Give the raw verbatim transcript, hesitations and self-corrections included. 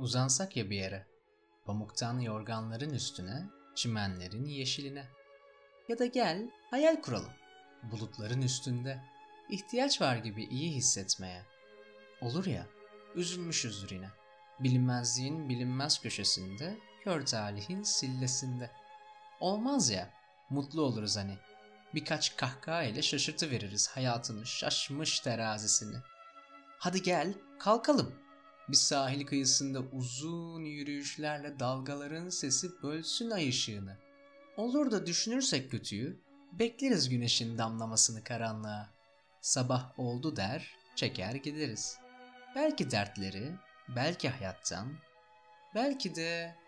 Uzansak ya bir yere, pamuktan yorganların üstüne, çimenlerin yeşiline. Ya da gel hayal kuralım, bulutların üstünde, ihtiyaç var gibi iyi hissetmeye. Olur ya, üzülmüşüzdür yine, bilinmezliğin bilinmez köşesinde, kör talihin sillesinde. Olmaz ya, mutlu oluruz hani, birkaç kahkaha ile şaşırtıveririz hayatının şaşmış terazisini. Hadi gel, kalkalım. Bir sahil kıyısında uzun yürüyüşlerle dalgaların sesi bölsün ay ışığını. Olur da düşünürsek kötüyü, bekleriz güneşin damlamasını karanlığa. Sabah oldu der, çeker gideriz. Belki dertleri, belki hayattan, belki de